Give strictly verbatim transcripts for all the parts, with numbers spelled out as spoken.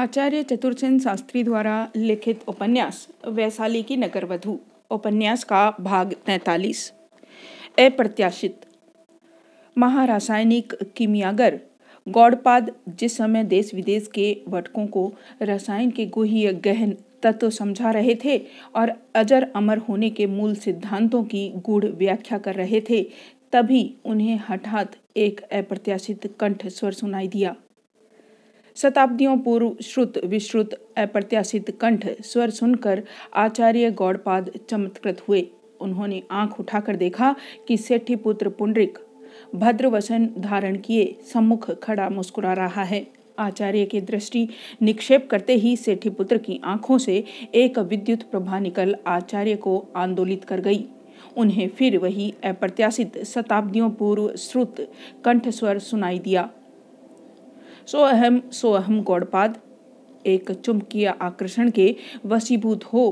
आचार्य चतुरचंद शास्त्री द्वारा लिखित उपन्यास वैशाली की नगरवधु उपन्यास का भाग तैंतालीस। अप्रत्याशित। महारासायनिक कीमियागर गौड़पाद जिस समय देश विदेश के वटकों को रसायन के गुह्य गहन तत्व समझा रहे थे और अजर अमर होने के मूल सिद्धांतों की गूढ़ व्याख्या कर रहे थे, तभी उन्हें हठात एक अप्रत्याशित कंठ स्वर सुनाई दिया। शताब्दियों पूर्व श्रुत विश्रुत अप्रत्याशित कंठ स्वर सुनकर आचार्य गौड़पाद चमत्कृत हुए। उन्होंने आंख उठाकर देखा कि सेठी पुत्र पुण्डरिक भद्र वसन धारण किए सम्मुख खड़ा मुस्कुरा रहा है। आचार्य की दृष्टि निक्षेप करते ही सेठी पुत्र की आंखों से एक विद्युत प्रभा निकल आचार्य को आंदोलित कर गई। उन्हें फिर वही अप्रत्याशित शताब्दियों पूर्व श्रुत कंठ स्वर सुनाई दिया। सो अहम सो अहम गौड़पाद। एक चुंबकीय आकर्षण के वशीभूत हो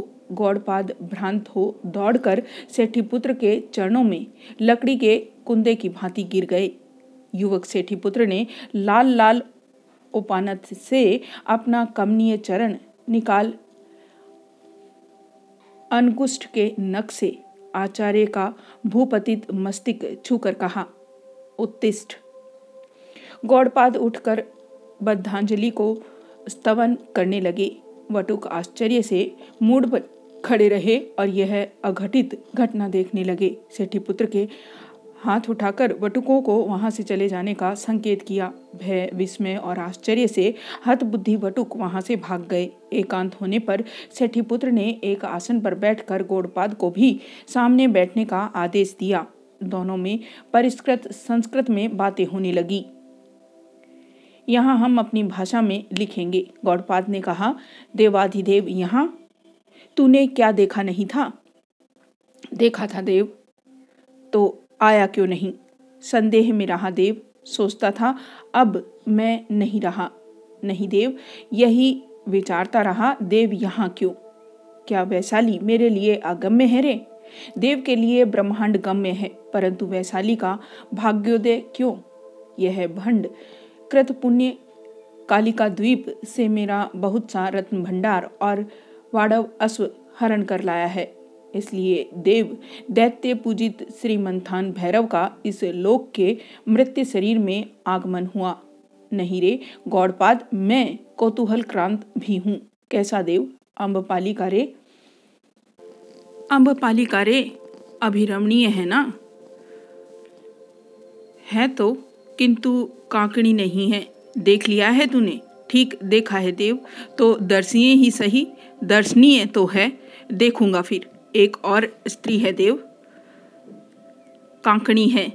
गौड़पाद भ्रांत हो दौड़कर सेठी पुत्र के चरणों में लकड़ी के कुंदे की भांति गिर गए। युवक सेठी पुत्र ने लाल लाल उपानत से अपना कमनीय चरण निकाल अंगुष्ठ के नख से आचार्य का भूपतित मस्तिक छूकर कहा, उत्तिष्ठ। गौड़पाद उठकर बद्धांजलि को स्तवन करने लगे। वटुक आश्चर्य से मूड पर खड़े रहे और यह अघटित घटना देखने लगे। सेठी पुत्र के हाथ उठाकर वटुकों को वहां से चले जाने का संकेत किया। भय, विस्मय और आश्चर्य से हतबुद्धि वटुक वहां से भाग गए। एकांत होने पर सेठी पुत्र ने एक आसन पर बैठकर गौड़पाद को भी सामने बैठने का आदेश दिया। दोनों में परिष्कृत संस्कृत में बातें होने लगी। यहाँ हम अपनी भाषा में लिखेंगे। गौड़पाद ने कहा, देवाधिदेव, यहाँ तूने क्या देखा नहीं था? देखा था देव, तो आया क्यों नहीं? संदेह में रहा देव, सोचता था अब मैं नहीं रहा, नहीं देव, यही विचारता रहा देव यहाँ क्यों? क्या वैशाली मेरे लिए अगम्य है रे? देव के लिए ब्रह्मांड गम्य है, परंतु वैशाली का भाग्योदय क्यों? यह भंड कृत पुण्य कालिका द्वीप से मेरा बहुत सा रत्न भंडार और वाड़व अश्व हरण कर लाया है। इसलिए देव दैत्य पूजित श्रीमंथान भैरव का इस लोक के मृत्यु शरीर में आगमन हुआ। नहीं रे गौड़पाद, मैं कौतूहल क्रांत भी हूँ। कैसा देव? अंबपाली का रे, अंबपाली का रे अभिरमणीय है ना? है तो, किंतु कांकड़ी नहीं है। देख लिया है तूने? ठीक देखा है देव, तो दर्शनीय ही सही। दर्शनीय तो है, देखूंगा फिर। एक और स्त्री है देव, कांकड़ी है,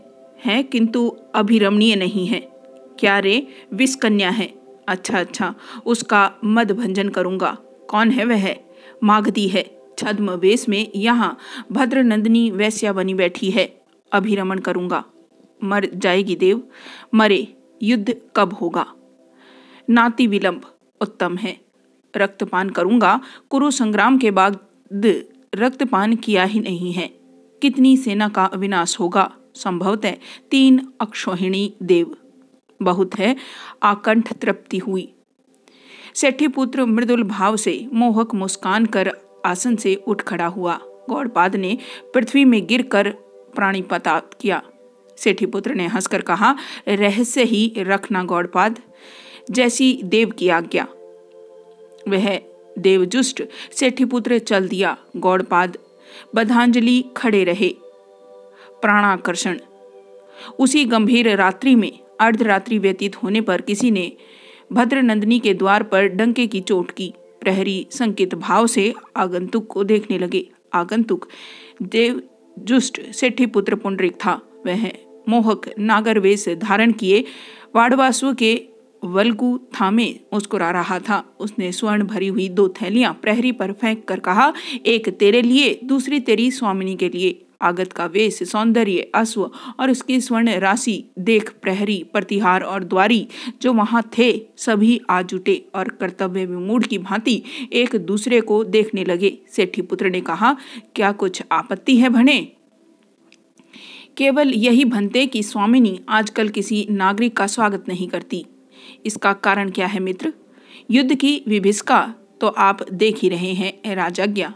है किंतु अभिरमणीय नहीं है। क्या रे? विषकन्या है। अच्छा अच्छा, उसका मद भंजन करूंगा। कौन है वह? मागधी है, छद्म वेश में यहाँ भद्र नंदिनी वैश्या बनी बैठी है। अभिरमण करूंगा। मर जाएगी देव, मरे। युद्ध कब होगा? नाति विलंब उत्तम है। रक्तपान करूंगा, कुरु संग्राम के बाद रक्तपान किया ही नहीं है। कितनी सेना का विनाश होगा? संभवतः तीन अक्षोहिणी देव, बहुत है। आकंठ तृप्ति हुई। सेठी पुत्र मृदुल भाव से मोहक मुस्कान कर आसन से उठ खड़ा हुआ। गौड़पाद ने पृथ्वी में गिरकर प्राणिपात किया। सेठी पुत्र ने हंसकर कहा, रहस्य ही रखना गौड़पाद, जैसी देव की आज्ञा। वह देवजुष्ट सेठी पुत्र चल दिया। गौड़पाद बद्धांजलि खड़े रहे। प्राणाकर्षण। उसी गंभीर रात्रि में अर्धरात्रि व्यतीत होने पर किसी ने भद्र नंदिनी के द्वार पर डंके की चोट की। प्रहरी संकित भाव से आगंतुक को देखने लगे। आगंतुक देवजुष्ट सेठी पुत्र पुण्डरिक था। वह मोहक नागर वेश धारण किए वाड़वासु के वलगु थामे मुस्कुरा रहा था। उसने स्वर्ण भरी हुई दो थैलियां प्रहरी पर फेंक कर कहा, एक तेरे लिए, दूसरी तेरी स्वामिनी के लिए। आगत का वेश, सौंदर्य, अश्व और उसकी स्वर्ण राशि देख प्रहरी, प्रतिहार और द्वारी जो वहां थे सभी आ जुटे और कर्तव्य विमूढ़ की भांति एक दूसरे को देखने लगे। सेठी पुत्र ने कहा, क्या कुछ आपत्ति है भने? केवल यही भनते कि स्वामिनी आजकल किसी नागरिक का स्वागत नहीं करती। इसका कारण क्या है मित्र? युद्ध की विभिषका तो आप देख ही रहे हैं राजाज्ञा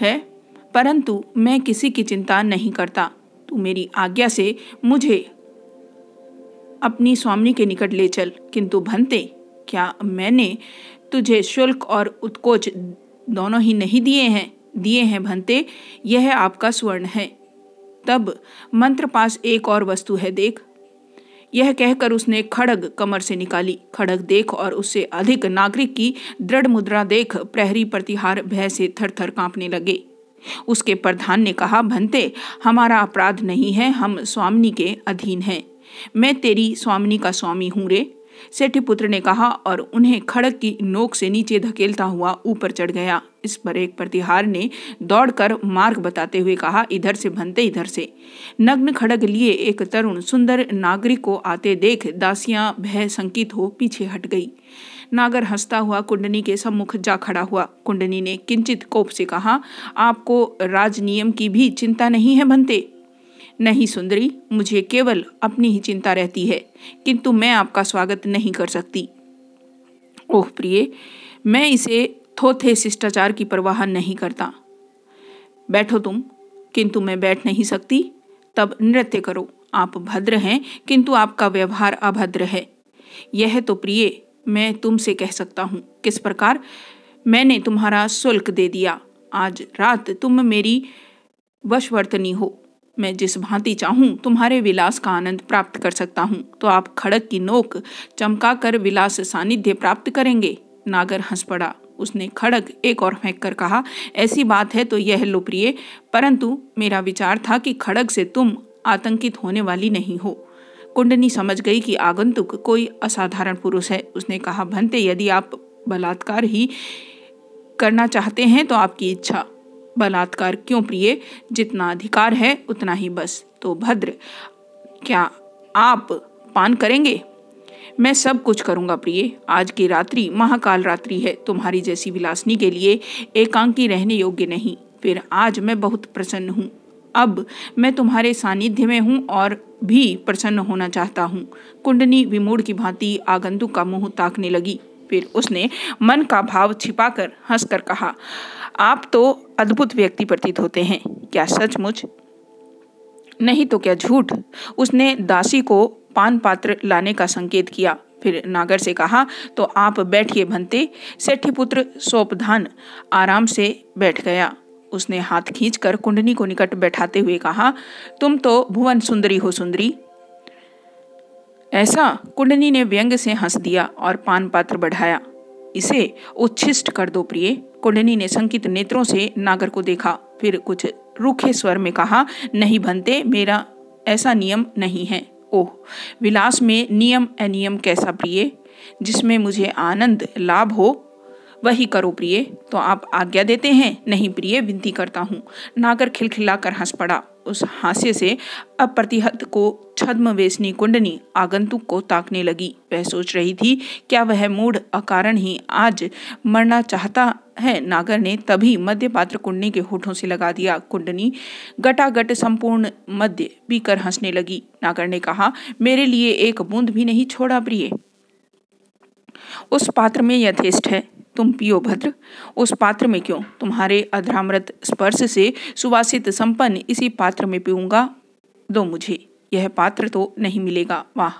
है, परंतु मैं किसी की चिंता नहीं करता। तू मेरी आज्ञा से मुझे अपनी स्वामिनी के निकट ले चल। किंतु भंते, क्या मैंने तुझे शुल्क और उत्कोच दोनों ही नहीं दिए हैं? दिए हैं भंते, यह आपका स्वर्ण है। तब मंत्र पास एक और वस्तु है, देख। यह कहकर उसने खड़ग कमर से निकाली। खड़ग देख और उससे अधिक नागरिक की दृढ़ मुद्रा देख प्रहरी प्रतिहार भय से थर थर कांपने लगे। उसके प्रधान ने कहा, भंते हमारा अपराध नहीं है, हम स्वामिनी के अधीन हैं। मैं तेरी स्वामिनी का स्वामी हूँ रे। सेठी पुत्र ने कहा और उन्हें खड़ग की नोक से नीचे धकेलता हुआ ऊपर चढ़ गया। इस पर एक प्रतिहार ने दौड़कर मार्ग बताते हुए कहा, इधर से भंते, इधर से। नग्न खड़ग लिए एक तरुण सुंदर नागरिक को आते देख दासियां भय संकित हो पीछे हट गई। नागर हंसता हुआ कुंडनी के सम्मुख जा खड़ा हुआ। कुंडनी ने किंचित कोप से कहा, आपको राजनियम की भी चिंता नहीं है भंते? नहीं सुंदरी, मुझे केवल अपनी ही चिंता रहती है, किंतु मैं आपका स्वागत नहीं कर सकती। ओह प्रिय, मैं इसे थोथे शिष्टाचार की परवाह नहीं करता। बैठो तुम। किंतु मैं बैठ नहीं सकती। तब नृत्य करो। आप भद्र हैं, किंतु आपका व्यवहार अभद्र है। यह तो प्रिय मैं तुमसे कह सकता हूँ। किस प्रकार? मैंने तुम्हारा शुल्क दे दिया। आज रात तुम मेरी वशवर्तनी हो। मैं जिस भांति चाहूँ तुम्हारे विलास का आनंद प्राप्त कर सकता हूँ। तो आप खड़क की नोक चमका कर विलास सानिध्य प्राप्त करेंगे। नागर हंस पड़ा। उसने खड़क एक और फेंक कर कहा, ऐसी बात है तो यह लो प्रिय, परंतु मेरा विचार था कि खड़क से तुम आतंकित होने वाली नहीं हो। कुंडनी समझ गई कि आगंतुक कोई असाधारण पुरुष है। उसने कहा, भंते यदि आप बलात्कार ही करना चाहते हैं तो आपकी इच्छा। बलात्कार क्यों प्रिय? जितना अधिकार है उतना ही बस। तो भद्र, क्या आप पान करेंगे? मैं सब कुछ करूंगा प्रिय। आज की रात्रि महाकाल रात्रि है, तुम्हारी जैसी विलासनी के लिए एकांकी रहने योग्य नहीं। फिर आज मैं बहुत प्रसन्न हूँ। अब मैं तुम्हारे सानिध्य में हूँ और भी प्रसन्न होना चाहता हूँ। कुंडनी विमूढ़ की भांति आगंतुक का मुंह ताकने लगी। फिर उसने मन का भाव छिपाकर हंसकर कहा, आप तो अद्भुत व्यक्ति प्रतीत होते हैं। क्या सचमुच? नहीं तो क्या झूठ? उसने दासी को पान पात्र लाने का संकेत किया। फिर नागर से कहा, तो आप बैठिए भंते। सेठी पुत्र सोपधान आराम से बैठ गया। उसने हाथ खींचकर कुंडनी को निकट बैठाते हुए कहा, तुम तो भुवन सुंदरी हो सुंदरी। ऐसा? कुंडनी ने व्यंग से हंस दिया और पान पात्र बढ़ाया। इसे उच्छिष्ट कर दो प्रिय। कुंडनी ने संकित नेत्रों से नागर को देखा, फिर कुछ रूखे स्वर में कहा, नहीं भंते, मेरा ऐसा नियम नहीं है। ओह, विलास में नियम अनियम कैसा प्रिय? जिसमें मुझे आनंद लाभ हो वही करो प्रिय। तो आप आज्ञा देते हैं? नहीं प्रिय, विनती करता हूँ। नागर खिलखिलाकर हंस पड़ा। उस हास्य से अप्रतिहत को छद्मवेशनी कुंडनी आगंतुक को ताकने लगी। वह सोच रही थी, क्या वह मूड अकारण ही आज मरना चाहता है? नागर ने तभी मध्य पात्र कुंडनी के होठों से लगा दिया। कुंडनी गटागट संपूर्ण मध्य पीकर हंसने लगी। नागर ने कहा, मेरे लिए एक बूंद भी नहीं छोड़ा प्रिय। उस पात्र में यथेष्ट है, तुम पियो भद्र। उस पात्र में क्यों? तुम्हारे अधरामृत स्पर्श से सुवासित संपन्न इसी पात्र में पीऊंगा। दो मुझे। यह पात्र तो नहीं मिलेगा। वाह,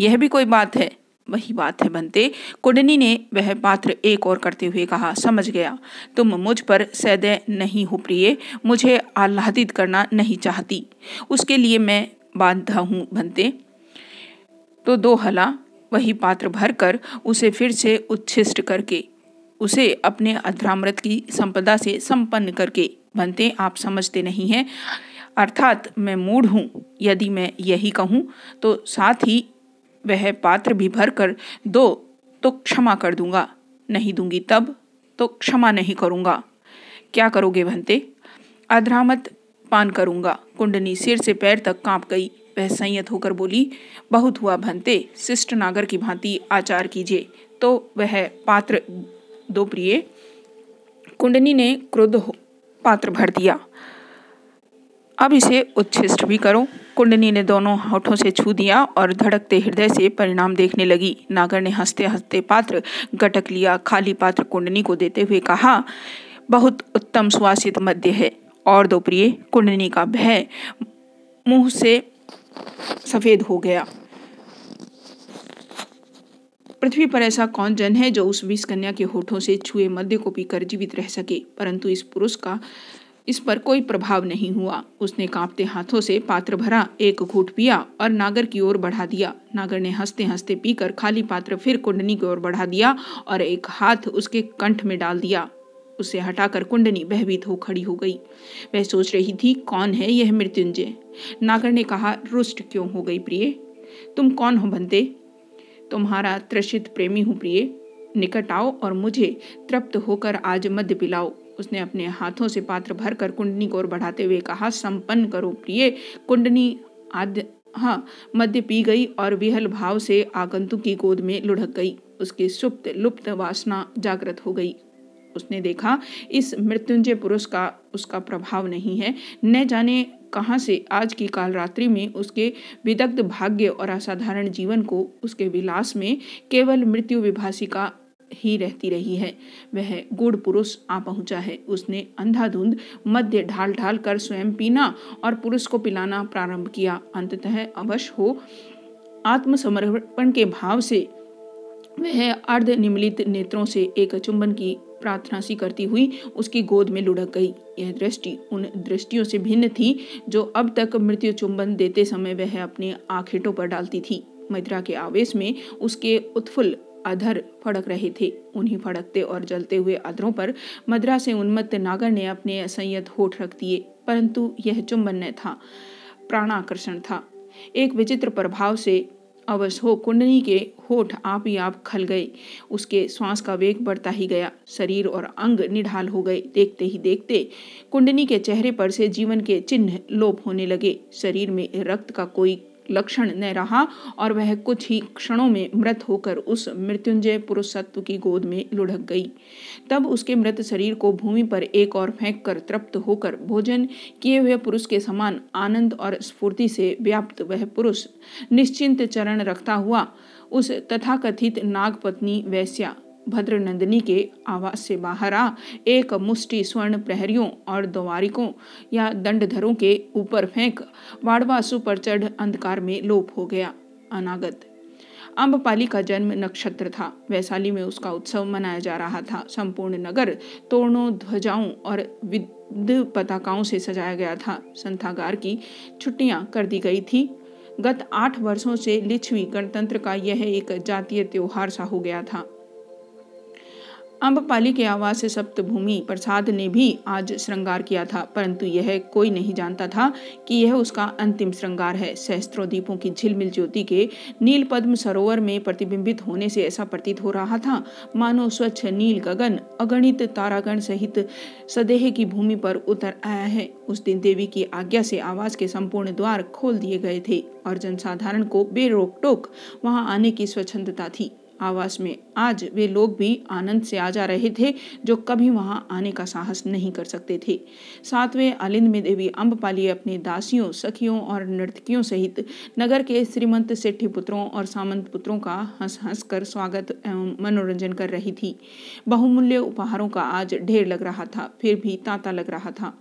यह भी कोई बात है। वही बात है बनते। कुंडनी ने वह पात्र एक और करते हुए कहा, समझ गया। तुम मुझ पर सदैव नहीं हो प्रिय, मुझे आह्लादित करना नहीं चाहती। उसके लिए मैं बांधा हूँ बनते। तो दो हला। वही पात्र भरकर उसे फिर से उच्छिष्ट करके उसे अपने अधरामृत की संपदा से संपन्न करके। बनते, आप समझते नहीं हैं, अर्थात मैं मूढ़ हूँ। यदि मैं यही कहूँ तो साथ ही वह पात्र भी भर कर दो तो क्षमा कर दूंगा। नहीं दूंगी तब तो क्षमा नहीं करूँगा। क्या करोगे बनते? अधरामृत पान करूँगा। कुंडनी सिर से पैर तक कांप गई। वह संयत होकर बोली, बहुत हुआ बनते, शिष्ट नागर की भांति आचार कीजिए। तो वह पात्र दो प्रिय। कुंडनी ने क्रोध पात्र भर दिया। अब इसे उच्छिष्ट भी करो। कुंडनी ने दोनों होठों से छू दिया और धड़कते हृदय से परिणाम देखने लगी। नागर ने हंसते हंसते पात्र गटक लिया। खाली पात्र कुंडनी को देते हुए कहा, बहुत उत्तम सुवासित मध्य है, और दो प्रिय। कुंडनी का भय मुंह से सफेद हो गया। पृथ्वी पर ऐसा कौन जन है जो उस विष कन्या के होठों से छुए मध्य को पीकर जीवित रह सके, परंतु इस पुरुष का इस पर कोई प्रभाव नहीं हुआ। उसने कांपते हाथों से पात्र भरा, एक घूंट पिया और नागर की ओर बढ़ा दिया। नागर ने हंसते हंसते पीकर खाली पात्र फिर कुंडनी की ओर बढ़ा दिया और एक हाथ उसके कंठ में डाल दिया। उसे हटाकर कुंडनी भयभीत हो खड़ी हो गई। वह सोच रही थी, कौन है यह मृत्युंजय? नागर ने कहा, रुष्ट क्यों हो गई प्रिय? तुम कौन हो बनते? तुम्हारा त्रषित प्रेमी हूँ प्रिय, निकट आओ और मुझे तृप्त होकर आज मध्य पिलाओ। उसने अपने हाथों से पात्र भरकर कुंडनी को ओर बढ़ाते हुए कहा, संपन्न करो प्रिय। कुंडनी आद्य हाँ मध्य पी गई और विहल भाव से आगंतुक की गोद में लुढ़क गई। उसकी सुप्त लुप्त वासना जागृत हो गई। उसने देखा, इस मृत्युंजय पुरुष का उसका प्रभाव नहीं है। न जाने कहाँ से आज की कालरात्रि में उसके विदग्ध भाग्य और असाधारण जीवन को उसके विलास में केवल मृत्यु विभाषिका ही रहती रही है। वह गुड़ पुरुष आ पहुंचा है। उसने अंधाधुंध मध्य ढाल ढाल कर स्वयं पीना और पुरुष को पिलाना प्रारंभ किया। अंततः अवश्य हो आत्मसमर्पण के भाव से वह अर्ध निम्लित नेत्रों से एक चुंबन की प्रार्थना सी करती हुई उसकी गोद में लुढ़क गई। यह दृष्टि उन दृष्टियों से भिन्न थी जो अब तक मृत्यु चुंबन देते समय वह अपने आँखेटों पर डालती थी। मदिरा के आवेश में उसके उत्फुल्ल अधर फड़क रहे थे। उन्हीं फड़कते और जलते हुए अधरों पर मदिरा से उन्मत्त नागर ने अपने असंयत होठ रख दिए, परंतु यह चुंबन न था, प्राणाकर्षण था। एक विचित्र प्रभाव से अवश्य हो कुंडनी के होठ आप ही आप खल गए। उसके श्वास का वेग बढ़ता ही गया। शरीर और अंग निढाल हो गए। देखते ही देखते कुंडनी के चेहरे पर से जीवन के चिन्ह लोप होने लगे। शरीर में रक्त का कोई लक्षण न रहा और वह कुछ ही क्षणों में मृत होकर उस मृत्युंजय पुरुषत्व की गोद में लुढ़क गई। तब उसके मृत शरीर को भूमि पर एक और फेंक कर तृप्त होकर भोजन किए हुए पुरुष के समान आनंद और स्फूर्ति से व्याप्त वह पुरुष निश्चिंत चरण रखता हुआ उस तथाकथित नागपत्नी वैश्या भद्र नंदिनी के आवास से बाहर आ एक मुष्टि स्वर्ण प्रहरियों और द्वारिकों या दंडधरों के ऊपर फेंक वाड़वासु पर चढ़ अंधकार में लोप हो गया। अनागत अंबपाली का जन्म नक्षत्र था। वैशाली में उसका उत्सव मनाया जा रहा था। संपूर्ण नगर तोरणों, ध्वजाओं और विद पताकाओं से सजाया गया था। संथागार की छुट्टियां कर दी गई थी। गत आठ वर्षों से लिच्छवी गणतंत्र का यह एक जातीय त्योहार सा हो गया था। अंबपाली के आवास से सप्तभूमि प्रसाद ने भी आज श्रृंगार किया था, परंतु यह कोई नहीं जानता था कि यह उसका अंतिम श्रृंगार है। सहस्त्रों दीपों की झिलमिल ज्योति के नील पद्म सरोवर में प्रतिबिंबित होने से ऐसा प्रतीत हो रहा था मानो स्वच्छ नील गगन अगणित तारागण सहित सदेह की भूमि पर उतर आया है। उस दिन देवी की आज्ञा से आवास के संपूर्ण द्वार खोल दिए गए थे और जनसाधारण को बेरोक टोक वहां आने की स्वच्छंदता थी। आवास में आज वे लोग भी आनंद से आ जा रहे थे जो कभी वहां आने का साहस नहीं कर सकते थे। सातवें आलिंद में देवी अंबपाली अपने दासियों, सखियों और नर्तकियों सहित नगर के श्रीमंत सेठी पुत्रों और सामंत पुत्रों का हंस हंस कर स्वागत एवं मनोरंजन कर रही थी। बहुमूल्य उपहारों का आज ढेर लग रहा था, फिर भी तांता लग रहा था।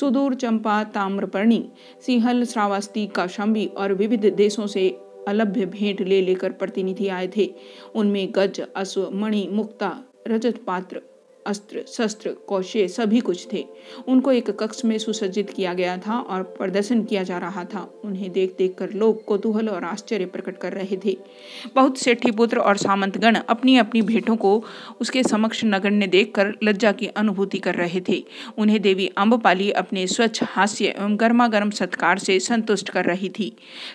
सुदूर चंपा, ताम्रपर्णी, सिंहल, श्रावस्ती, काशम्बी और विविध देशों से अलभ्य भेंट ले लेकर प्रतिनिधि आए थे। उनमें गज, अश्व, मणि, मुक्ता, रजत पात्र, अस्त्र, शस्त्र, कौशे सभी कुछ थे। उनको एक कक्ष में सुसज्जित किया गया था और प्रदर्शन किया जा रहा था। उन्हें देख देख कर लोग कौतूहल और आश्चर्य प्रकट कर रहे थे। बहुत सेठी पुत्र और सामंतगण अपनी अपनी भेंटों को उसके समक्ष नगण्य देख कर लज्जा की अनुभूति कर रहे थे। उन्हें देवी अंबपाली अपने स्वच्छ हास्य एवं गर्मागर्म सत्कार से संतुष्ट कर रही थी।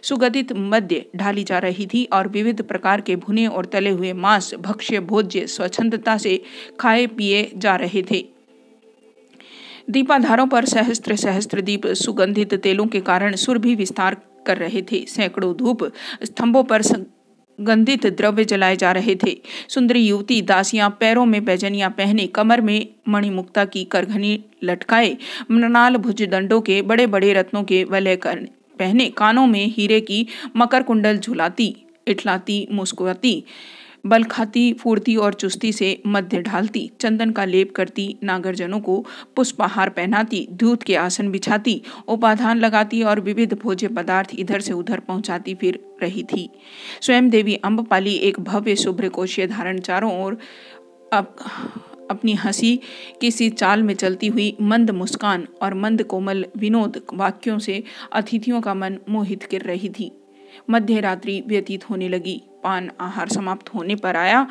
सुगंधित मद्य ढाली जा रही थी और विविध प्रकार के भुने और तले हुए मांस भक्ष्य भोज्य स्वच्छंदता से खाए पिए जा रहे थे। दीपाधारों पर सहस्त्र सहस्त्र दीप सुगंधित तेलों के कारण सुरभि विस्तार कर रहे थे। सैकड़ों धूप स्तंभों पर गंधित द्रव्य जलाए जा रहे थे। सुंदरी युवती दासियां पैरों में पैजनियां पहने, कमर में मणिमुक्ता की करघनी लटकाए, मृणाल भुज दंडों के बड़े बड़े रत्नों के वलय पहने, कानों में हीरे की मकर कुंडल झुलाती, इठलाती, मुस्कुराती, बल खाती, फूर्ती और चुस्ती से मध्य ढालती, चंदन का लेप करती, नागरजनों को पुष्पहार पहनाती, दूध के आसन बिछाती, उपाधान लगाती और विविध भोज्य पदार्थ इधर से उधर पहुंचाती फिर रही थी। स्वयं देवी अंबपाली एक भव्य शुभ्र कोशीय धारण चारों ओर अप, अपनी हंसी किसी चाल में चलती हुई मंद मुस्कान और मंद कोमल विनोद वाक्यों से अतिथियों का मन मोहित कर रही थी। मध्य रात्रि व्यतीत होने लगी। पान आहार समाप्त होने पर आया,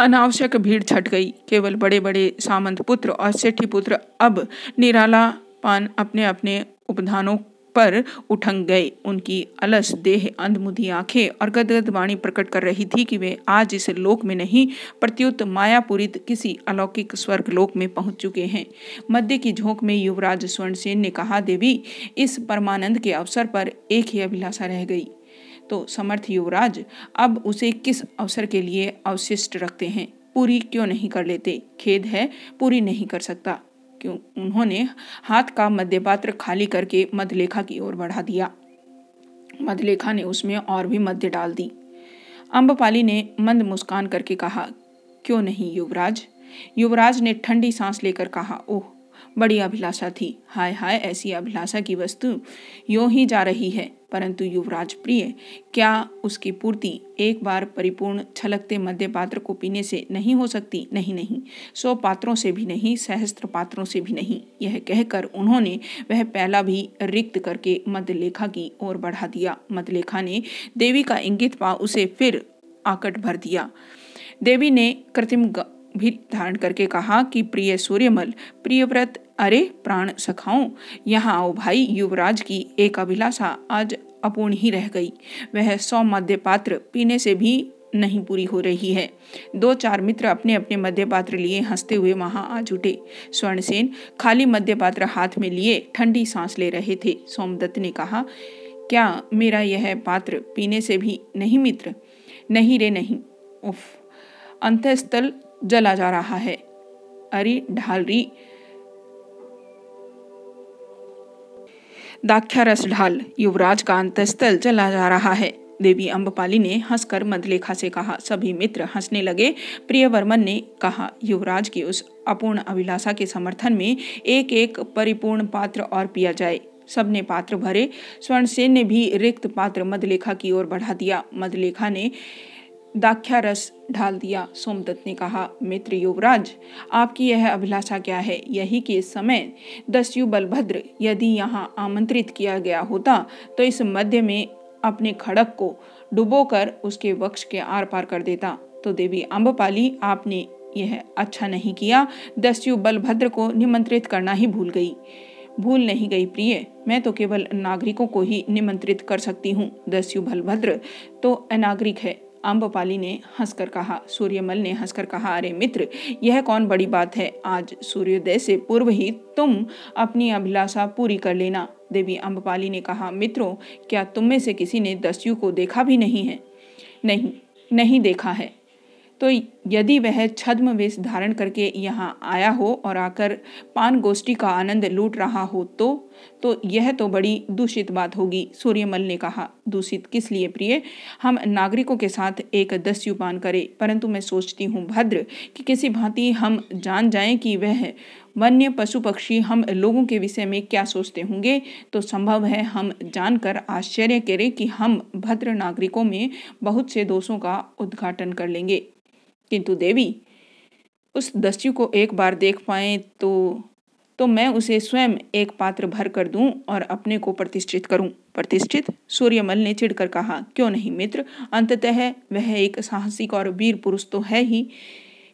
अनावश्यक भीड़ छट गई। केवल बड़े बड़े सामंत पुत्र और सेठी पुत्र अब निराला पान अपने अपने उपधानों पर उठंग गए। उनकी अलस देह, अंधमुधी आंखें और गदगद वाणी प्रकट कर रही थी कि वे आज इस लोक में नहीं प्रत्युत मायापूरित किसी अलौकिक स्वर्ग लोक में पहुंच चुके हैं। मध्य की झोंक में युवराज स्वर्णसेन ने कहा, देवी, इस परमानंद के अवसर पर एक ही अभिलाषा रह गई। तो समर्थ युवराज, अब उसे किस अवसर के लिए अवशिष्ट रखते हैं? पूरी क्यों नहीं कर लेते? खेद है, पूरी नहीं कर सकता। क्यों? उन्होंने हाथ का मध्य पात्र खाली करके मदलेखा की ओर बढ़ा दिया। मदलेखा ने उसमें और भी मध्य डाल दी। अंबपाली ने मंद मुस्कान करके कहा, क्यों नहीं युवराज? युवराज ने ठंडी सांस लेकर कहा, ओह, बड़ी अभिलाषा थी। हाय हाय, ऐसी अभिलाषा की वस्तु यूं ही जा रही है। परंतु युवराज प्रिय, क्या उसकी पूर्ति एक बार परिपूर्ण छलकते मध्य पात्र को पीने से नहीं हो सकती? नहीं नहीं, सौ पात्रों से भी नहीं, सहस्त्र पात्रों से भी नहीं। यह कहकर उन्होंने वह प्याला भी रिक्त करके मदलेखा की ओर बढ़ा दिया। मदलेखा ने देवी का इंगित पा उसे फिर आकट भर दिया। देवी ने कृत्रिम भी धारण करके कहा कि प्रिय सूर्यमल, प्रियव्रत, अरे प्राण सखाओं, यहाँ आओ भाई। युवराज की एक अभिलाषा आज अपूर्ण ही रह गई। वह सौ मध्य पात्र पीने से भी नहीं पूरी हो रही है। दो चार मित्र अपने अपने मध्य पात्र लिए हंसते हुए वहां आ जुटे। स्वर्णसेन खाली मध्य पात्र हाथ में लिए ठंडी सांस ले रहे थे। सोमदत्त ने कहा, क्या मेरा यह पात्र पीने से भी नहीं मित्र? नहीं रे नहीं, उफ, अंतस्थल जला जा रहा है। अरे ढालरी, दाख्या रस ढाल, युवराज का अंतस्थल जला जा रहा है। देवी अंबपाली ने हंसकर मदलेखा से कहा। सभी मित्र हंसने लगे। प्रियवर्मन ने कहा, युवराज की उस अपूर्ण अभिलाषा के समर्थन में एक एक परिपूर्ण पात्र और पिया जाए। सबने पात्र भरे। स्वर्णसेन ने भी रिक्त पात्र मदलेखा की ओर बढ़ा दिया। मदलेखा ने दाख्या रस ढाल दिया। सोमदत्त ने कहा, मित्र युवराज, आपकी यह अभिलाषा क्या है? यही कि इस समय दस्यु बलभद्र यदि यहाँ आमंत्रित किया गया होता तो इस मध्य में अपने खड़क को डुबोकर उसके वक्ष के आर पार कर देता। तो देवी अंबपाली, आपने यह अच्छा नहीं किया। दस्यु बलभद्र को निमंत्रित करना ही भूल गई। भूल नहीं गई प्रिय, मैं तो केवल नागरिकों को ही निमंत्रित कर सकती हूँ। दस्यु बलभद्र तो अनागरिक है। अंबपाली ने हंसकर कहा। सूर्यमल ने हंसकर कहा, अरे मित्र, यह कौन बड़ी बात है। आज सूर्योदय से पूर्व ही तुम अपनी अभिलाषा पूरी कर लेना। देवी अंबपाली ने कहा, मित्रों, क्या तुम में से किसी ने दस्यु को देखा भी नहीं है? नहीं नहीं देखा है। तो यदि वह छद्म वेश धारण करके यहाँ आया हो और आकर पान गोष्ठी का आनंद लूट रहा हो तो तो यह तो बड़ी दूषित बात होगी। सूर्यमल ने कहा, दूषित किस लिए प्रिय? हम नागरिकों के साथ एक दस्यु पान करें, परंतु मैं सोचती हूँ भद्र कि किसी भांति हम जान जाएं कि वह वन्य पशु पक्षी हम लोगों के विषय में क्या सोचते होंगे। तो संभव है हम जानकर आश्चर्य करें कि हम भद्र नागरिकों में बहुत से दोषों का उद्घाटन कर लेंगे। किंतु देवी, उस दस्यु को एक बार देख पाए तो तो मैं उसे स्वयं एक पात्र भर कर दूं और अपने को प्रतिष्ठित करूं। प्रतिष्ठित? सूर्यमल ने चिढ़कर कहा, क्यों नहीं मित्र, अंततः वह एक साहसिक और वीर पुरुष तो है ही।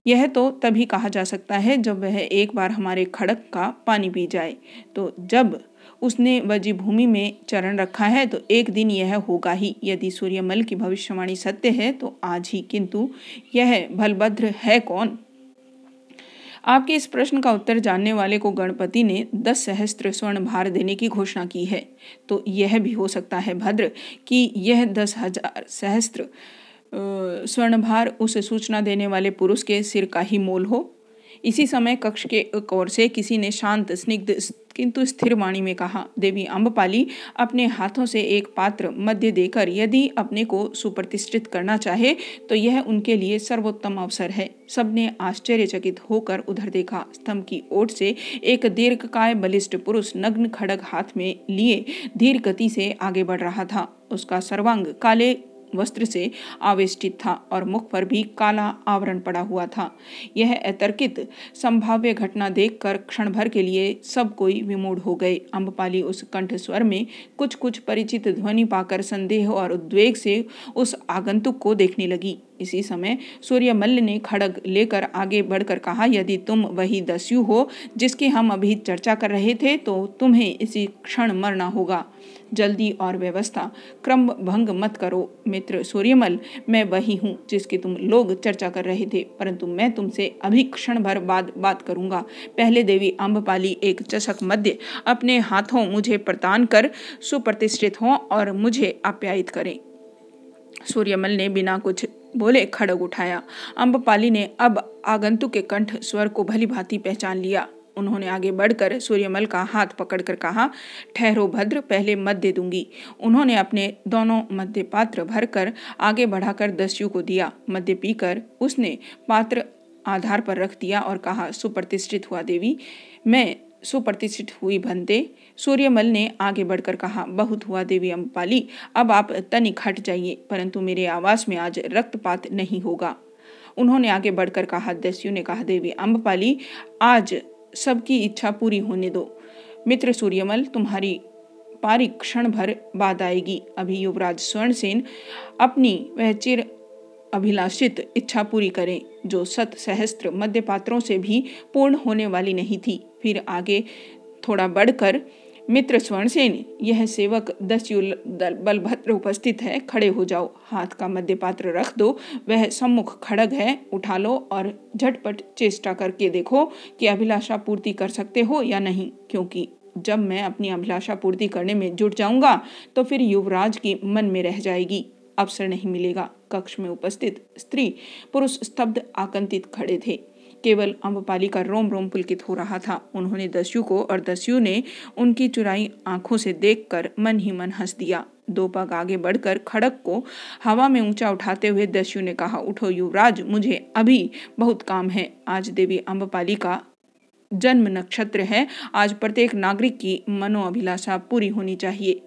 यह तो तभी कहा जा सकता है जब वह एक बार हमारे खड़क का पानी पी जाए। तो जब उसने वजीभूमि में चरण रखा है तो एक दिन यह होगा ही। यदि सूर्यमल की भविष्यवाणी सत्य है तो आज ही। किंतु यह बलभद्र है कौन? आपके इस प्रश्न का उत्तर जानने वाले को गणपति ने दस सहस्त्र स्वर्ण भार देने की घोषणा की है। तो यह भी हो सकता है भद्र कि यह दस हजार सहस्त्र स्वर्ण भार उस सूचना देने वाले पुरुष के सिर का ही मोल हो। इसी समय कक्ष के ओर से किसी ने शांत स्निग्ध किंतु स्थिर वाणी में कहा, देवी अंबपाली अपने हाथों से एक पात्र मध्य देकर यदि अपने को सुप्रतिष्ठित करना चाहे तो यह उनके लिए सर्वोत्तम अवसर है। सबने आश्चर्यचकित होकर उधर देखा। स्तंभ की ओर से एक दीर्घकाय बलिष्ठ पुरुष नग्न खड्ग हाथ में लिए धीर गति से आगे बढ़ रहा था। उसका सर्वांग काले वस्त्र से आवेष्टित था और मुख पर भी काला आवरण पड़ा हुआ था। यह अतर्कित संभाव्य घटना देखकर क्षण भर के लिए सब कोई विमूढ़ हो गए। अंबपाली उस कंठ स्वर में कुछ कुछ परिचित ध्वनि पाकर संदेह और उद्वेग से उस आगंतुक को देखने लगी। इसी समय सूर्यमल ने खड्ग लेकर आगे बढ़कर कहा, यदि तुम वही दस्यु हो जिसकी हम अभी चर्चा कर रहे थे तो तुम्हें इसी क्षण मरना होगा। जल्दी और व्यवस्था क्रम भंग मत करो। मित्र सूर्यमल, मैं वही हूँ जिसकी तुम लोग चर्चा कर रहे थे, परंतु मैं तुमसे अभी क्षण भर बाद बात करूँगा। पहले देवी अंबपाली एक चषक मध्य अपने हाथों मुझे प्रदान कर सुप्रतिष्ठित हों और मुझे आप्यायित करें। सूर्यमल ने बिना कुछ बोले खड्ग उठाया। अंबपाली ने अब आगंतुक के कंठ स्वर को भली भांति पहचान लिया। उन्होंने आगे बढ़कर सूर्यमल का हाथ पकड़कर कहा, ठहरो भद्र, पहले मध्य दूंगी। उन्होंने अपने दोनों मध्य पात्र भरकर आगे बढ़ाकर दस्यु को दिया। मध्य पीकर उसने पात्र आधार पर रख दिया और कहा, सुप्रतिष्ठित हुआ देवी। मैं सुप्रतिष्ठित हुई बनते। सूर्यमल ने आगे बढ़कर कहा, बहुत हुआ देवी अंबपाली, अब आप तनिक हट जाइए, परंतु मेरे आवास में आज रक्तपात नहीं होगा। उन्होंने आगे बढ़कर कहा, दस्यु ने कहा, देवी अंबपाली, आज सबकी इच्छा पूरी होने दो। मित्र सूर्यमल, तुम्हारी पारी क्षण भर बाद आएगी। अभी युवराज स्वर्णसेन अपनी वह चिर अभिलाषित इच्छा पूरी करें जो सत सहस्त्र मध्य पात्रों से भी पूर्ण होने वाली नहीं थी। फिर आगे थोड़ा बढ़कर मित्र स्वर्णसेन, यह सेवक दस्यु बलभद्र उपस्थित है, खड़े हो जाओ, हाथ का मध्य पात्र रख दो, वह सम्मुख खड्ग है, उठा लो और झटपट चेष्टा करके देखो कि अभिलाषा पूर्ति कर सकते हो या नहीं, क्योंकि जब मैं अपनी अभिलाषा पूर्ति करने में जुट जाऊंगा तो फिर युवराज की मन में रह जाएगी, अवसर नहीं मिलेगा। कक्ष में उपस्थित स्त्री पुरुष स्तब्ध आकंतित खड़े थे। केवल अंबपाली का रोम रोम पुलकित हो रहा था। उन्होंने दस्यु को और दस्यु ने उनकी चुराई आंखों से देखकर मन ही मन हंस दिया। दो पग आगे बढ़कर खड्ग को हवा में ऊंचा उठाते हुए दस्यु ने कहा, उठो युवराज, मुझे अभी बहुत काम है। आज देवी अंबपाली का जन्म नक्षत्र है, आज प्रत्येक नागरिक की मनोअभिलाषा पूरी होनी चाहिए।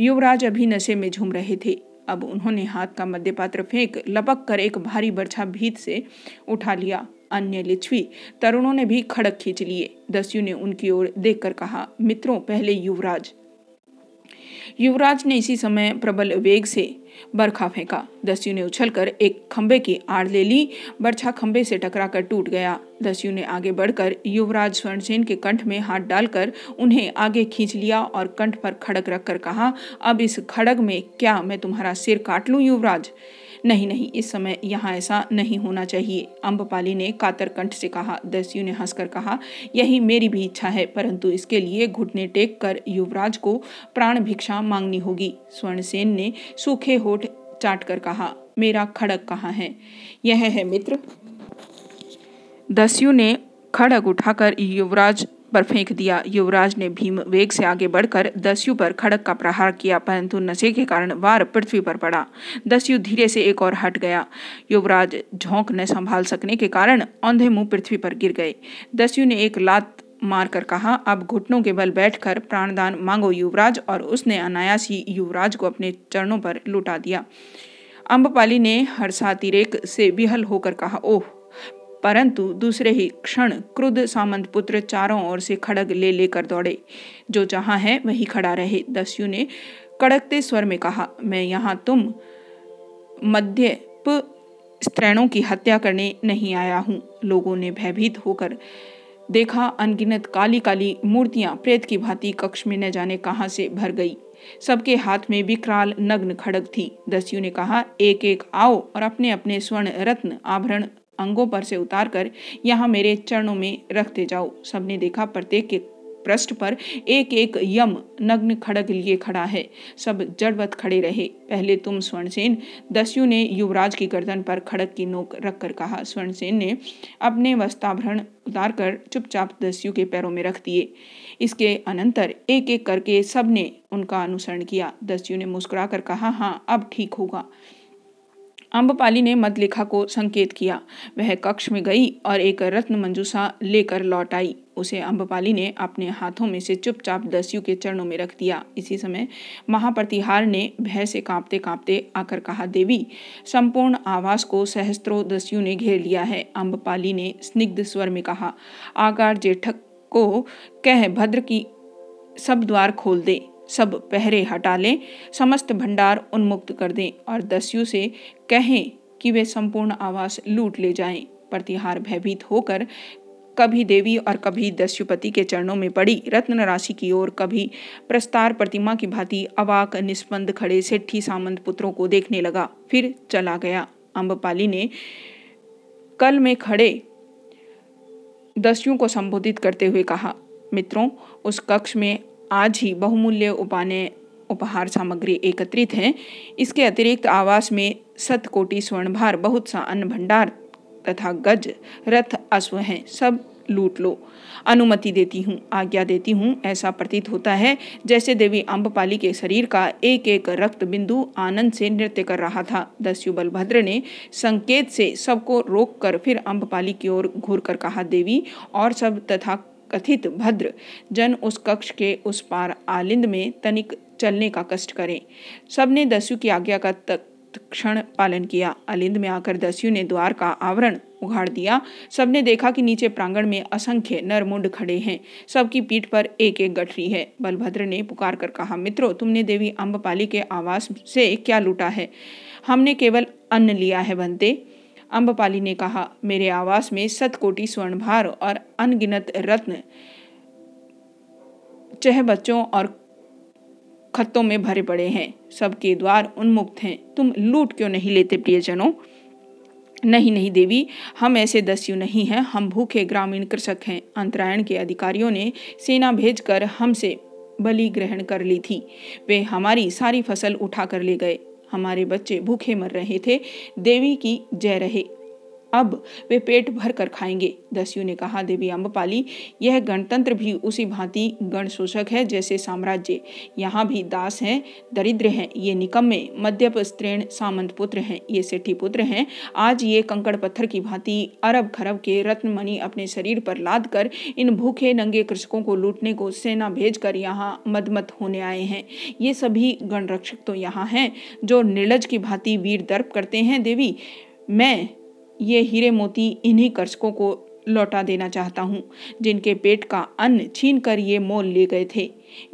युवराज अभी नशे में झूम रहे थे। अब उन्होंने हाथ का मध्य पात्र फेंक लपक कर एक भारी बर्छा भीत से उठा लिया। अन्य लिच्छवी तरुणों ने भी खड्ग खींच लिए। दस्यु ने उनकी ओर देखकर कहा, मित्रों पहले युवराज। युवराज ने इसी समय प्रबल वेग से बरखा फेंका। दस्यु ने उछलकर एक खंबे की आड़ ले ली। बरछा खंबे से टकराकर टूट गया। दस्यु ने आगे बढ़कर युवराज स्वर्णसेन के कंठ में हाथ डालकर उन्हें आगे खींच लिया और कंठ पर खड्ग रखकर कहा, अब इस खड्ग में क्या मैं तुम्हारा सिर काट लूं युवराज? नहीं नहीं, इस समय यहाँ ऐसा नहीं होना चाहिए, अंबपाली ने कातर कंठ से कहा। दस्यु ने हंसकर कहा, यही मेरी भी इच्छा है, परंतु इसके लिए घुटने टेक कर युवराज को प्राण भिक्षा मांगनी होगी। स्वर्णसेन ने सूखे होठ चाट कर कहा, मेरा खड्ग कहाँ है? यह है मित्र। दस्यु ने खड्ग उठाकर युवराज पर फेंक दिया। युवराज ने भीम वेग से आगे बढ़कर दस्यु पर खड्ग का प्रहार किया, परंतु नशे के कारण वार पृथ्वी पर पड़ा। दस्यु धीरे से एक और हट गया। युवराज झोंक न संभाल सकने के कारण औंधे मुंह पृथ्वी पर गिर गए। दस्यु ने एक लात मारकर कहा, अब घुटनों के बल बैठकर प्राणदान मांगो युवराज, और उसने अनायास ही युवराज को अपने चरणों पर लुटा दिया। अंबपाली ने हर्षातिरेक से विहल होकर कहा, ओह! परंतु दूसरे ही क्षण क्रुद्ध सामंत पुत्र चारों ओर से खड्ग ले लेकर दौड़े। जो जहाँ है वही खड़ा रहे। दस्यु ने कड़कते स्वर में कहा, मैं यहाँ तुम मध्य स्त्रीणों की हत्या करने नहीं आया हूँ। लोगों ने भयभीत होकर देखा। अनगिनत काली काली मूर्तियां प्रेत की भांति कक्ष में न जाने कहाँ से भर गई। सबके हाथ में विकराल नग्न खड्ग थी। दस्यु ने कहा, एक एक आओ और अपने अपने स्वर्ण रत्न आभरण अंगों पर से उतारकर यहाँ मेरे चरणों में रखते जाओ। सबने देखा प्रत्येक के पृष्ठ पर एक एक यम नग्न खड़ग लिए खड़ा है। सब जड़वत खड़े रहे। पहले तुम स्वर्णसेन। दस्यु ने युवराज की गर्दन पर खड़ग की नोक रखकर कहा। स्वर्णसेन ने अपने वस्त्राभरण उतारकर चुपचाप दस्यु के पैरों में रख दिए। इसके अनंतर एक एक करके सबने उनका अनुसरण किया। दस्यु ने मुस्कुराकर कहा, हाँ अब ठीक होगा। अंबपाली ने मदलेखा को संकेत किया। वह कक्ष में गई और एक रत्न मंजूसा लेकर लौट आई। उसे अंबपाली ने अपने हाथों में से चुपचाप दस्यु के चरणों में रख दिया। इसी समय महाप्रतिहार ने भय से कांपते कांपते आकर कहा, देवी, संपूर्ण आवास को सहस्त्रों दस्यु ने घेर लिया है। अंबपाली ने स्निग्ध स्वर में कहा, आकार जेठक को कह भद्र की सब द्वार खोल दे, सब पहरे हटा लें, समस्त भंडार उन्मुक्त कर दें और दस्यु से कहें कि वे संपूर्ण आवास लूट ले जाएं। प्रतिहार भयभीत होकर कभी देवी और कभी दस्युपति के चरणों में पड़ी रत्न राशि की ओर, कभी प्रस्तार प्रतिमा की भांति अवाक निस्पंद खड़े सेठी सामंत पुत्रों को देखने लगा, फिर चला गया। अंबपाली ने कल में खड़े दस्युओं को संबोधित करते हुए कहा, मित्रों, उस कक्ष में आज ही बहुमूल्य उपाने उपहार सामग्री एकत्रित है। इसके अतिरिक्त आवास में सत कोटि स्वर्ण भार, बहुत सा अन्न भंडार तथा गज रथ अश्व हैं। सब लूट लो। अनुमति देती हूँ, आज्ञा देती हूँ। ऐसा प्रतीत होता है जैसे देवी अंबपाली के शरीर का एक एक रक्त बिंदु आनंद से नृत्य कर रहा था। दस्यु बलभद्र ने संकेत से सबको रोककर फिर अंबपाली की ओर घूर कर कहा, देवी और सब तथा कथित भद्र जन उस कक्ष के उस पार आलिंद में तनिक चलने का कष्ट करें। सबने दस्यु की आज्ञा का तक क्षण पालन किया। अलिंद में आकर दस्यु ने द्वार का आवरण उघाड़ दिया। सबने देखा कि नीचे प्रांगण में असंख्य नरमुंड खड़े हैं। सबकी पीठ पर एक एक गठरी है। बलभद्र ने पुकार कर कहा, मित्रों, तुमने देवी अंबपाली के आवास से क्या लूटा है? हमने केवल अन्न लिया है बनते। अंबपाली ने कहा, मेरे आवास में सत कोटि स्वर्ण भार और अनगिनत रत्न चह बच्चों और खत्तों में भरे पड़े हैं। सबके द्वार उन्मुक्त हैं। तुम लूट क्यों नहीं लेते प्रियजनों? नहीं नहीं देवी, हम ऐसे दस्यु नहीं हैं। हम भूखे ग्रामीण कृषक हैं। अंतरायण के अधिकारियों ने सेना भेजकर हमसे बलि ग्रहण कर ली थी। वे हमारी सारी फसल उठा कर ले गए। हमारे बच्चे भूखे मर रहे थे। देवी की जय रहे। अब वे पेट भर कर खाएंगे। दस्यु ने कहा, देवी अंबपाली, यह गणतंत्र भी उसी भांति गण शोषक है जैसे साम्राज्य। यहाँ भी दास हैं, दरिद्र हैं, ये निकम्मे मध्यप स्त्रीण सामंत पुत्र हैं, ये सेठी पुत्र हैं। आज ये कंकड़ पत्थर की भांति अरब खरब के रत्नमणि अपने शरीर पर लाद कर इन भूखे नंगे कृषकों को लूटने को सेना भेजकर यहाँ मदमत होने आए हैं। ये सभी गणरक्षक तो यहाँ हैं जो निर्लज की भांति वीर दर्प करते हैं। देवी, मैं ये हीरे मोती इन्हीं कर्षकों को लौटा देना चाहता हूँ जिनके पेट का अन्न छीन कर ये मोल ले गए थे।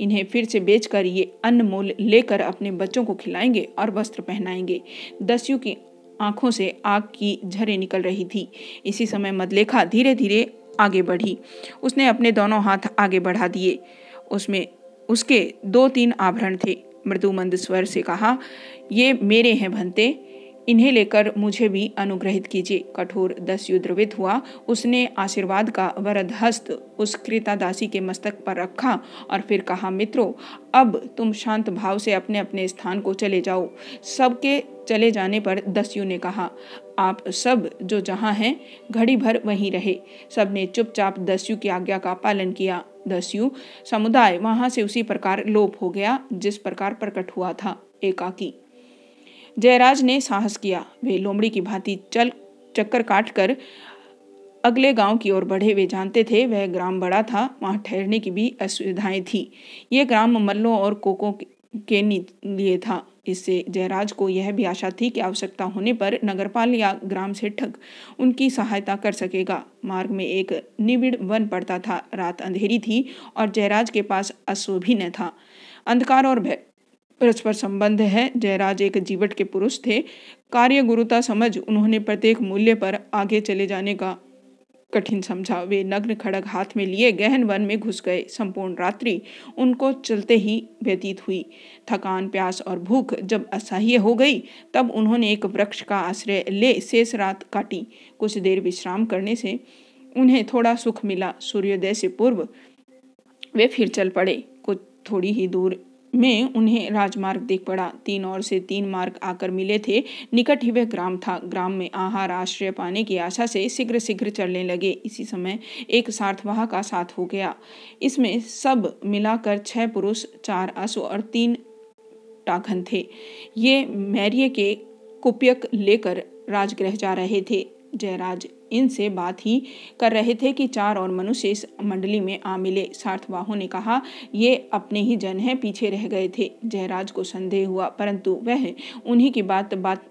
इन्हें फिर से बेचकर ये अन्न मोल लेकर अपने बच्चों को खिलाएंगे और वस्त्र पहनाएंगे। दस्यु की आंखों से आग की झरे निकल रही थी। इसी समय मदलेखा धीरे धीरे आगे बढ़ी। उसने अपने दोनों हाथ आगे बढ़ा दिए। उसमें उसके दो तीन आभरण थे। मृदुमंद स्वर से कहा, ये मेरे हैं भंते, इन्हें लेकर मुझे भी अनुग्रहित कीजिए। कठोर दस्यु द्रवित हुआ। उसने आशीर्वाद का वरद हस्त उस कृता दासी के मस्तक पर रखा और फिर कहा, मित्रों, अब तुम शांत भाव से अपने अपने स्थान को चले जाओ। सबके चले जाने पर दस्यु ने कहा, आप सब जो जहाँ हैं घड़ी भर वहीं रहे। सबने चुपचाप दस्यु की आज्ञा का पालन किया। दस्यु समुदाय वहाँ से उसी प्रकार लोप हो गया जिस प्रकार प्रकट हुआ था, एकाकी। जयराज ने साहस किया। वे लोमड़ी की भांति चल चक्कर काट कर अगले गांव की ओर बढ़े। वे जानते थे वह ग्राम बड़ा था, वहां ठहरने की भी असुविधाएं थी। यह ग्राम मल्लों और कोकों के लिए था। इससे जयराज को यह भी आशा थी कि आवश्यकता होने पर नगरपाल या ग्राम से ठग उनकी सहायता कर सकेगा। मार्ग में एक निबिड़ वन पड़ता था। रात अंधेरी थी और जयराज के पास अश्व भी न था। अंधकार और भय परस्पर संबंध है। जयराज एक जीवट के पुरुष थे। कार्य गुरुता समझ उन्होंने प्रत्येक मूल्य पर आगे चले जाने का कठिन समझा। वे नग्न खड़ग हाथ में लिए गहन वन में घुस गए। संपूर्ण रात्रि उनको चलते ही व्यतीत हुई। थकान, प्यास और भूख जब असह्य हो गई तब उन्होंने एक वृक्ष का आश्रय ले शेष रात काटी। कुछ देर विश्राम करने से उन्हें थोड़ा सुख मिला। सूर्योदय से पूर्व वे फिर चल पड़े। कुछ थोड़ी ही दूर में उन्हें राजमार्ग देख पड़ा। तीन ओर से तीन मार्ग आकर मिले थे। निकट ही वह ग्राम था। ग्राम में आहार आश्रय पाने की आशा से शीघ्र शीघ्र चलने लगे। इसी समय एक सार्थवाह का साथ हो गया। इसमें सब मिलाकर छह पुरुष, चार अश्व और तीन टाखन थे। ये मैरिये के कुप्यक लेकर राजगृह जा रहे थे। जयराज इनसे बात ही कर रहे थे कि चार और मनुष्य इस मंडली में आ मिले। सार्थवाहों ने कहा, ये अपने ही जन हैं, पीछे रह गए थे। जयराज को संदेह हुआ, परंतु वह उन्हीं की बात बात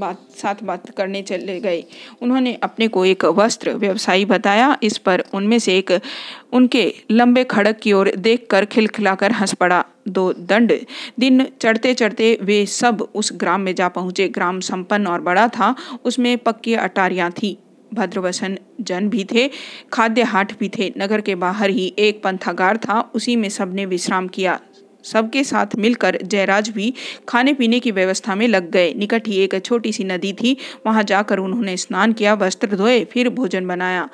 बात साथ बात करने चले गए। उन्होंने अपने को एक वस्त्र व्यवसायी बताया। इस पर उनमें से एक उनके लंबे खड़ग की ओर देखकर खिलखिलाकर हंस पड़ा। दो दंड दिन चढ़ते चढ़ते वे सब उस ग्राम में जा पहुँचे। ग्राम संपन्न और बड़ा था। उसमें पक्की अटारियाँ थी, भद्रवसन जन भी थे, खाद्य हाट भी थे। नगर के बाहर ही एक पंथागार था, उसी में सबने विश्राम किया। सबके साथ मिलकर जयराज भी खाने पीने की व्यवस्था में लग गए। निकट ही एक छोटी सी नदी थी, वहां जाकर उन्होंने स्नान किया, वस्त्र धोए, फिर भोजन बनाया।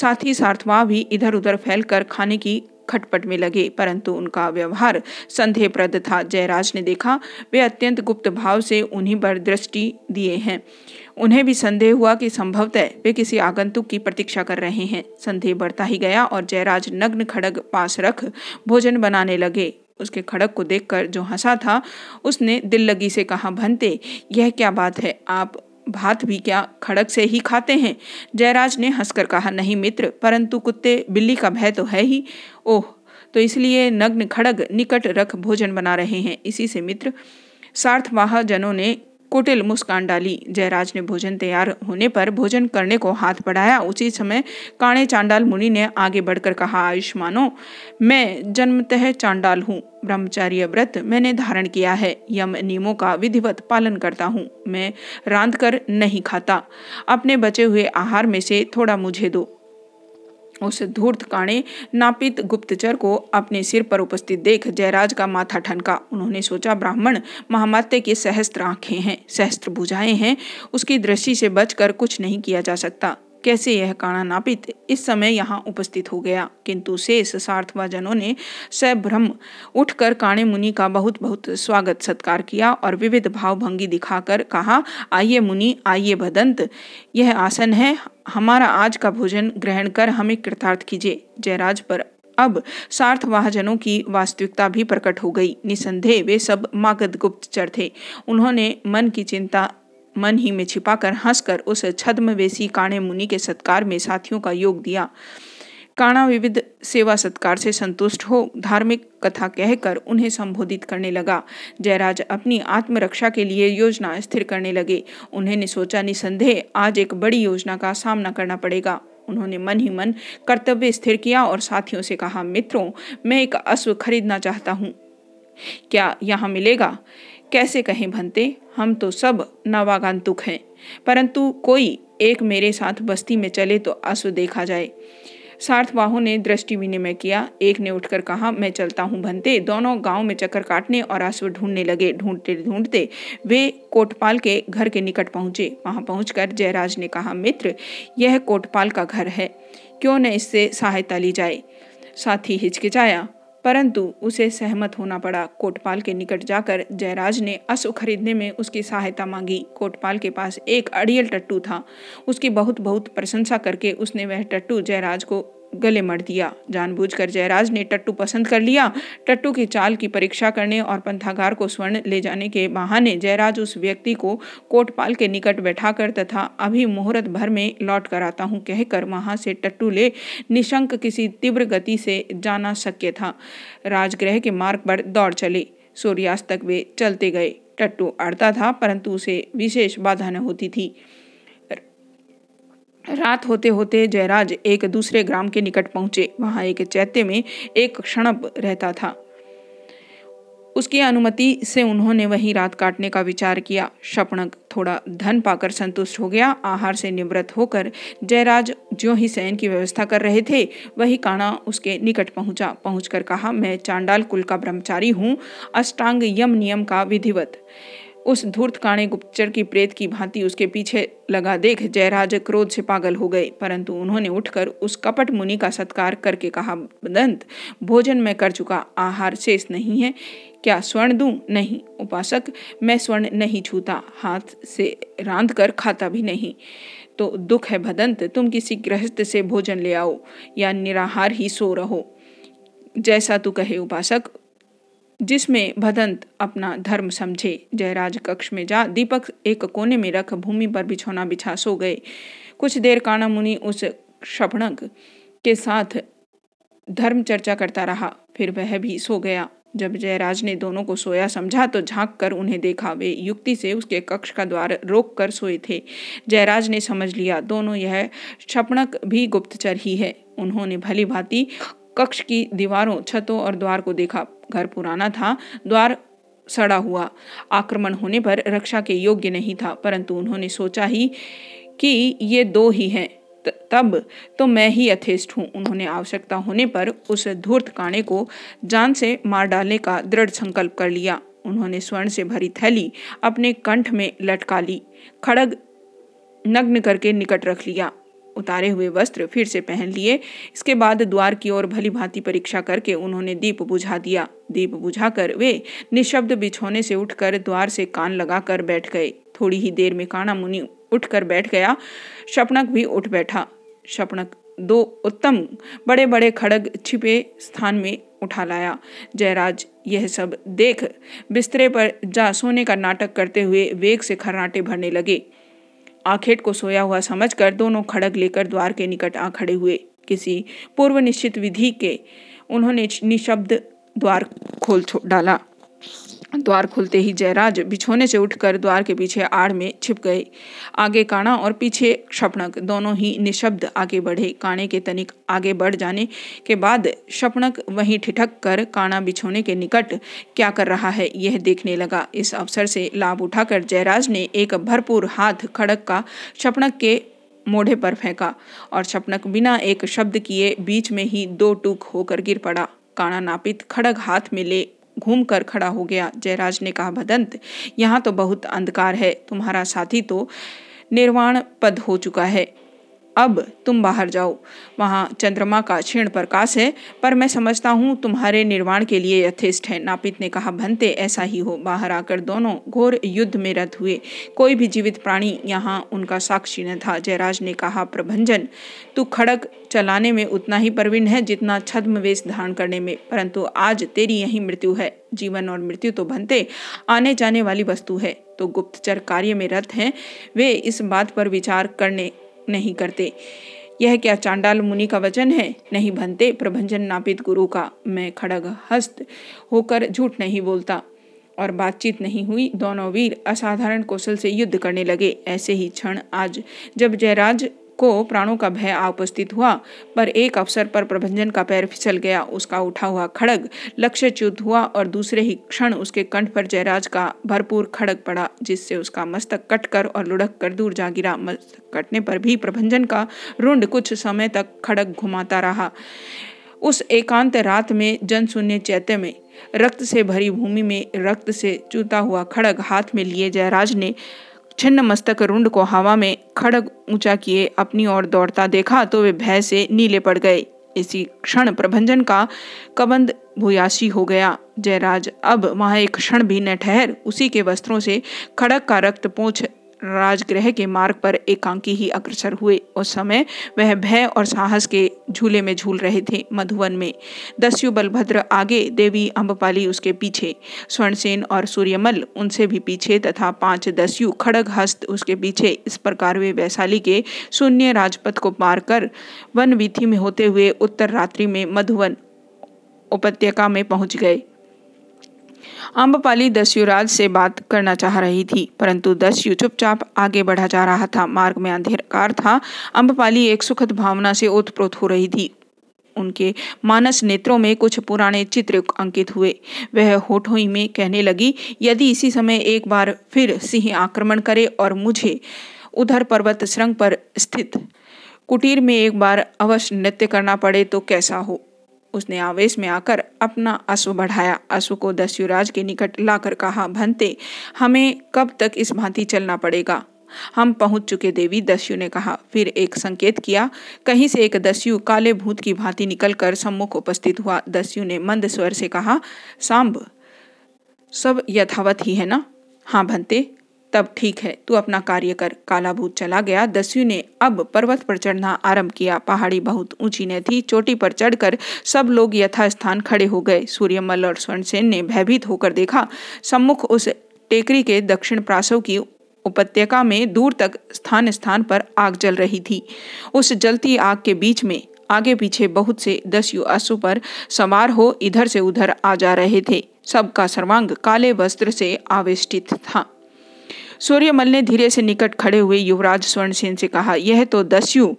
साथ ही सार्थवाह भी इधर उधर फैलकर खाने की खटपट में लगे, परंतु उनका व्यवहार संदेहप्रद था। जयराज ने देखा वे अत्यंत गुप्त भाव से उन्हीं पर दृष्टि दिए हैं। उन्हें भी संदेह हुआ कि संभवतः वे किसी आगंतुक की प्रतीक्षा कर रहे हैं। संदेह बढ़ता ही गया और जयराज नग्न खड़ग पास रख भोजन बनाने लगे। उसके खड़क को देखकर जो हंसा था, उसने दिल लगी से कहा, भंते यह क्या बात है, आप भात भी क्या खड़क से ही खाते हैं? जयराज ने हंसकर कहा, नहीं मित्र, परंतु कुत्ते बिल्ली का भय तो है ही। ओह, तो इसलिए नग्न खड़ग निकट रख भोजन बना रहे हैं। इसी से मित्र सार्थवाह जनों ने कुटिल मुस्कान डाली। जयराज ने भोजन तैयार होने पर भोजन करने को हाथ बढ़ाया। उसी समय काणे चांडाल मुनि ने आगे बढ़कर कहा, आयुष्मानो, मैं जन्मतः चांडाल हूँ। ब्रह्मचर्य व्रत मैंने धारण किया है। यम नियमों का विधिवत पालन करता हूँ। मैं रांध कर नहीं खाता। अपने बचे हुए आहार में से थोड़ा मुझे दो। उस धूर्त काणे नापित गुप्तचर को अपने सिर पर उपस्थित देख जयराज का माथा ठनका। उन्होंने सोचा, ब्राह्मण महामात्य के सहस्त्र आँखें हैं, सहस्त्र भुजाएं हैं, उसकी दृष्टि से बचकर कुछ नहीं किया जा सकता। कैसे यह काणा नापित इस समय यहाँ उपस्थित हो गया? किंतु शेष सार्थवाजनों ने सभ्रम उठकर काणे मुनि का बहुत बहुत स्वागत सत्कार किया और विविध भावभंगी दिखाकर कहा, आइए मुनि, आइए भदंत, यह आसन है, हमारा आज का भोजन ग्रहण कर हमें कृतार्थ कीजिए। जयराज पर अब सार्थवाहजनों की वास्तविकता भी प्रकट हो गई। निसंदेह वे सब मागध गुप्तचर थे। उन्होंने मन की चिंता मन ही में छिपाकर हंसकर उस छद्मवेशी काणे मुनि के सत्कार में साथियों का योग दिया। काणा विविध सेवा सत्कार से संतुष्ट हो धार्मिक कथा कहकर उन्हें संबोधित करने लगा। जयराज अपनी आत्मरक्षा के लिए योजना स्थिर करने लगे। उन्होंने सोचा, निसंदेह आज एक बड़ी योजना का सामना करना पड़ेगा। उन्होंने मन ही मन कर्तव्य स्थिर किया और साथियों से कहा, मित्रों, मैं एक अश्व खरीदना चाहता हूँ। क्या यहाँ मिलेगा? कैसे कहें भंते, हम तो सब नवागंतुक हैं, परंतु कोई एक मेरे साथ बस्ती में चले तो अश्व देखा जाए। सार्थवाहों ने दृष्टि विनिमय किया। एक ने उठकर कहा, मैं चलता हूँ भंते। दोनों गांव में चक्कर काटने और अश्व ढूंढने लगे। ढूंढते ढूंढते वे कोटपाल के घर के निकट पहुंचे। वहां पहुंचकर जयराज ने कहा, मित्र, यह कोटपाल का घर है, क्यों न इससे सहायता ली जाए। साथी हिचकिचाया, परंतु उसे सहमत होना पड़ा। कोटपाल के निकट जाकर जयराज ने अश्व खरीदने में उसकी सहायता मांगी। कोटपाल के पास एक अड़ियल टट्टू था। उसकी बहुत बहुत प्रशंसा करके उसने वह टट्टू जयराज को गले मर दिया। जानबूझकर जयराज ने टट्टू पसंद कर लिया। टट्टू की चाल की परीक्षा करने और पंथागार को स्वर्ण ले जाने के बहाने जयराज उस व्यक्ति को कोटपाल के निकट बैठाकर तथा अभी मुहूर्त भर में लौट कर आता हूँ कहकर वहां से टट्टू ले निशंक किसी तीव्र गति से जाना शक्य था। राजगृह के मार्ग पर दौड़ चले। सूर्यास्त तक वे चलते गए। टट्टू अड़ता था, परंतु उसे विशेष बाधा न होती थी। रात होते होते जयराज एक दूसरे ग्राम के निकट पहुंचे। वहां एक चैत्य में एक क्षणप रहता था। उसकी अनुमति से उन्होंने वहीं रात काटने का विचार किया। शपनक थोड़ा धन पाकर संतुष्ट हो गया। आहार से निवृत्त होकर जयराज ज्यों ही शयन की व्यवस्था कर रहे थे, वही काणा उसके निकट पहुंचा। पहुंचकर कहा, मैं चांडाल कुल का ब्रह्मचारी हूँ, अष्टांग यम नियम का विधिवत। उस धूर्त काणे गुप्तचर की प्रेत की भांति उसके पीछे लगा देख जयराज क्रोध से पागल हो गए, परंतु उन्होंने उठकर उस कपट मुनि का सत्कार करके कहा, बदंत भोजन मैं कर चुका, आहार शेष नहीं है, क्या स्वर्ण दूं? नहीं उपासक, मैं स्वर्ण नहीं छूता, हाथ से रांध कर खाता भी नहीं। तो दुख है भदंत, तुम किसी गृहस्थ से भोजन ले आओ या निराहार ही सो रहो, जैसा तू कहे उपासक, जिसमें भदंत अपना धर्म समझे। जयराज कक्ष में जा दीपक एक कोने में रख भूमि पर बिछौना बिछा सो गए। कुछ देर काणा मुनि उस शपनक के साथ धर्म चर्चा करता रहा, फिर वह भी सो गया। जब जयराज ने दोनों को सोया समझा तो झांक कर उन्हें देखा, वे युक्ति से उसके कक्ष का द्वार रोक कर सोए थे। जयराज ने समझ लिया दोनों यह शपनक भी गुप्तचर ही है। उन्होंने भली भांति कक्ष की दीवारों, छतों और द्वार को देखा। घर पुराना था, द्वार सड़ा हुआ, आक्रमण होने पर रक्षा के योग्य नहीं था, परंतु उन्होंने सोचा ही कि ये दो ही हैं, तब तो मैं ही यथेष्ट हूँ। उन्होंने आवश्यकता होने पर उस धूर्त काणे को जान से मार डालने का दृढ़ संकल्प कर लिया। उन्होंने स्वर्ण से भरी थैली अपने कंठ में लटका ली, खड़ग नग्न करके निकट रख लिया, उतारे हुए वस्त्र फिर से पहन लिए। इसके बाद द्वार की ओर भली भांति परीक्षा करके उन्होंने दीप बुझा दिया। दीप बुझाकर वे निशब्द बिछोने से उठकर द्वार से कान लगाकर बैठ गए। थोड़ी ही देर में काणा मुनि उठकर बैठ गया, शपनक भी उठ बैठा। शपनक दो उत्तम बड़े बड़े खड़ग छिपे स्थान में उठा लाया। जयराज यह सब देख बिस्तरे पर जा सोने का नाटक करते हुए वेग से खर्राटे भरने लगे। आखेट को सोया हुआ समझकर दोनों खड़ग लेकर द्वार के निकट आ खड़े हुए। किसी पूर्व निश्चित विधि के उन्होंने निशब्द द्वार खोल डाला। द्वार खुलते ही जयराज बिछोने से उठकर द्वार के पीछे आड़ में छिप गए। आगे काणा और पीछे शपनक दोनों ही निशब्द आगे बढ़े। काणे के तनिक आगे बढ़ जाने के बाद शपनक वहीं ठिठक कर काणा बिछोने के निकट क्या कर रहा है यह देखने लगा। इस अवसर से लाभ उठाकर जयराज ने एक भरपूर हाथ खड़क का शपनक के मोढ़े पर फेंका और शपनक बिना एक शब्द किए बीच में ही दो टूक होकर गिर पड़ा। काणा नापित खड़क हाथ में ले घूम कर खड़ा हो गया। जयराज ने कहा, भदंत यहाँ तो बहुत अंधकार है, तुम्हारा साथी तो निर्वाण पद हो चुका है, अब तुम बाहर जाओ, वहाँ चंद्रमा का क्षीण प्रकाश है, पर मैं समझता हूँ तुम्हारे निर्वाण के लिए यथेष्ट है। नापित ने कहा, भंते ऐसा ही हो। बाहर आकर दोनों घोर युद्ध में रत हुए, कोई भी जीवित प्राणी यहाँ उनका साक्षी न था। जयराज ने कहा, प्रभंजन तू खड़ग चलाने में उतना ही प्रवीण है जितना छद्मवेश धारण करने में, परंतु आज तेरी यही मृत्यु है। जीवन और मृत्यु तो भंते आने जाने वाली वस्तु है, तो गुप्तचर कार्य में रत हैं, वे इस बात पर विचार करने नहीं करते। यह क्या चांडाल मुनि का वचन है? नहीं भंते, प्रभंजन नापित गुरु का। मैं खड़ग हस्त होकर झूठ नहीं बोलता। और बातचीत नहीं हुई, दोनों वीर असाधारण कौशल से युद्ध करने लगे। ऐसे ही क्षण आज जब जयराज को प्राणों का भय उपस्थित हुआ, पर एक अवसर पर प्रभंजन का पैर फिसल गया। उसका उठा हुआ खड़ग लक्ष्यच्युत हुआ और दूसरे ही क्षण उसके कंठ पर जयराज का भरपूर खड़ग पड़ा, जिससे उसका मस्तक कटकर और लुढ़क कर दूर जा गिरा। मस्तक कटने पर भी प्रभंजन का रुंड कुछ समय तक खड़ग घुमाता रहा। उस एकांत रात में जनशून्य चैत्य में रक्त से भरी भूमि में रक्त से चूता हुआ खड़ग हाथ में लिए जयराज ने छिन्न मस्तक रुंड को हवा में खड़ग ऊंचा किए अपनी ओर दौड़ता देखा तो वे भय से नीले पड़ गए। इसी क्षण प्रभंजन का कबंद भूयासी हो गया। जयराज अब वहां एक क्षण भी न ठहर उसी के वस्त्रों से खड़ग का रक्त पोंछ राजगृह के मार्ग पर एकांकी ही अग्रसर हुए। उस समय वह भय और साहस के झूले में झूल रहे थे। मधुवन में दस्यु बलभद्र आगे, देवी अंबपाली उसके पीछे, स्वर्णसेन और सूर्यमल उनसे भी पीछे तथा पांच दस्यु खड़ग हस्त उसके पीछे। इस प्रकार वे वैशाली के शून्य राजपथ को पार कर वन वीथी में होते हुए उत्तर रात्रि में मधुवन उपत्यका में पहुंच गए। अंबपाली दस्युराज से बात करना चाह रही थी, परंतु दस्यु चुपचाप आगे बढ़ा जा रहा था। मार्ग में अंधेरकार था। अंबपाली एक सुखद भावना से ओतप्रोत हो रही थी। उनके मानस नेत्रों में कुछ पुराने चित्र अंकित हुए। वह होठों में कहने लगी, यदि इसी समय एक बार फिर सिंह आक्रमण करे और मुझे उधर पर्वत श्रृंग पर स्थित कुटीर में एक बार अवश्य नृत्य करना पड़े तो कैसा हो। उसने आवेश में आकर अपना अश्व बढ़ाया। अश्व को दस्युराज के निकट लाकर कहा, भंते हमें कब तक इस भांति चलना पड़ेगा, हम पहुंच चुके। देवी दस्यु ने कहा। फिर एक संकेत किया। कहीं से एक दस्यु काले भूत की भांति निकलकर सम्मुख उपस्थित हुआ। दस्यु ने मंद स्वर से कहा, सांब सब यथावत ही है ना? हाँ भंते, तब ठीक है, तू अपना कार्य कर। काला भूत चला गया। दस्यु ने अब पर्वत पर चढ़ना आरंभ किया। पहाड़ी बहुत ऊंची न थी। चोटी पर चढ़कर सब लोग यथास्थान खड़े हो गए। सूर्यमल और स्वर्णसेन ने भयभीत होकर देखा। सम्मुख उस टेकरी के दक्षिण प्रासव की उपत्यका में दूर तक स्थान स्थान पर आग जल रही थी। उस जलती आग के बीच में आगे पीछे बहुत से दस्यु अश्व पर सवार हो इधर से उधर आ जा रहे थे। सबका सर्वांग काले वस्त्र से आवेष्टित था। सूर्यमल ने धीरे से निकट खड़े हुए युवराज स्वर्णसेन से कहा, यह तो दस्यु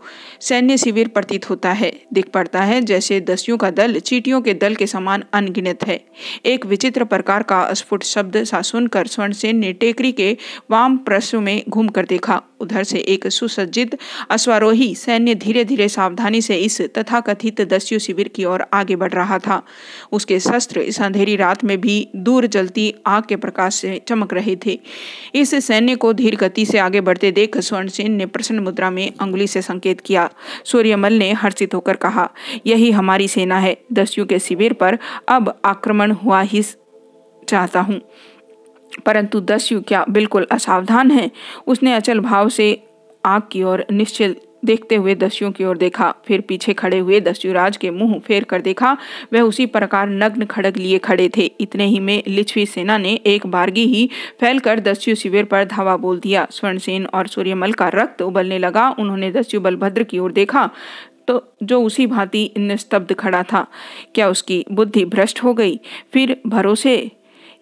सैन्य शिविर प्रतीत होता है। दिख पड़ता है जैसे दस्युओं का दल चींटियों के दल के समान अनगिनत है। एक विचित्र प्रकार का अस्फुट शब्द सा सुनकर स्वर्णसेन ने टेकरी के वाम पार्श्व में घूमकर देखा। उधर से एक सुसज्जित अश्वारोही सैन्य धीरे धीरे सावधानी से इस तथाकथित दस्यु शिविर की ओर आगे बढ़ रहा था। उसके शस्त्र इस अंधेरी रात में भी दूर जलती आग के प्रकाश से चमक रहे थे। इस सैन्य को धीर गति से आगे बढ़ते देख स्वर्णसेन ने प्रसन्न मुद्रा में अंगुली से संकेत किया। सूर्यमल ने हर्षित होकर कहा, यही हमारी सेना है। दस्यु के शिविर पर अब आक्रमण हुआ ही चाहता हूँ, परंतु दस्यु क्या बिल्कुल असावधान है? उसने अचल भाव से आग की ओर निश्चल देखते हुए दस्युओं की ओर देखा। फिर पीछे खड़े हुए दस्युराज के मुंह फेर कर देखा। वह उसी प्रकार नग्न खड़ग लिए खड़े थे। इतने ही में लिच्छवी सेना ने एक बारगी ही फैलकर दस्यु शिविर पर धावा बोल दिया। स्वर्णसेन और सूर्यमल का रक्त उबलने लगा। उन्होंने दस्यु बलभद्र की ओर देखा तो जो उसी भांति निस्तब्ध खड़ा था। क्या उसकी बुद्धि भ्रष्ट हो गई? फिर भरोसे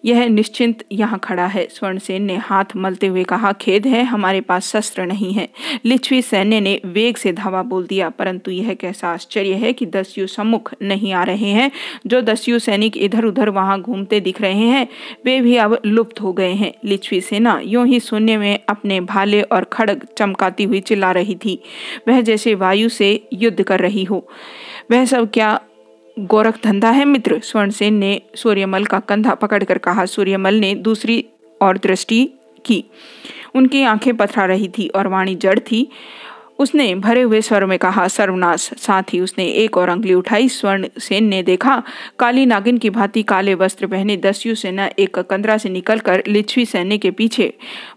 यह निश्चिंत यहाँ खड़ा है। स्वर्णसेन ने हाथ मलते हुए कहा, खेद है हमारे पास शस्त्र नहीं है। लिच्छवी सैन्य ने वेग से धावा बोल दिया, परंतु यह कैसा आश्चर्य है कि दस्यु सम्मुख नहीं आ रहे हैं। जो दस्यु सैनिक इधर उधर वहां घूमते दिख रहे हैं वे भी अब लुप्त हो गए हैं। लिच्छवी सेना यूं ही शून्य में अपने भाले और खड़ग चमकाती हुई चिल्ला रही थी। वह जैसे वायु से युद्ध कर रही हो। वह सब क्या गोरख धंधा है मित्र? स्वर्णसेन ने सूर्यमल का कंधा पकड़कर कहा। सूर्यमल ने दूसरी ओर दृष्टि की। उनकी आंखें पथरा रही थी और वाणी जड़ थी। उसने भरे हुए स्वर में कहा, सर्वनाश। साथ ही उसने एक और अंगुली उठाई। स्वर्णसेन ने देखा, काली नागिन की भांति काले वस्त्र पहने दस्यु सेना एक कंदरा से निकलकर लिच्छवी सैन्य के पीछे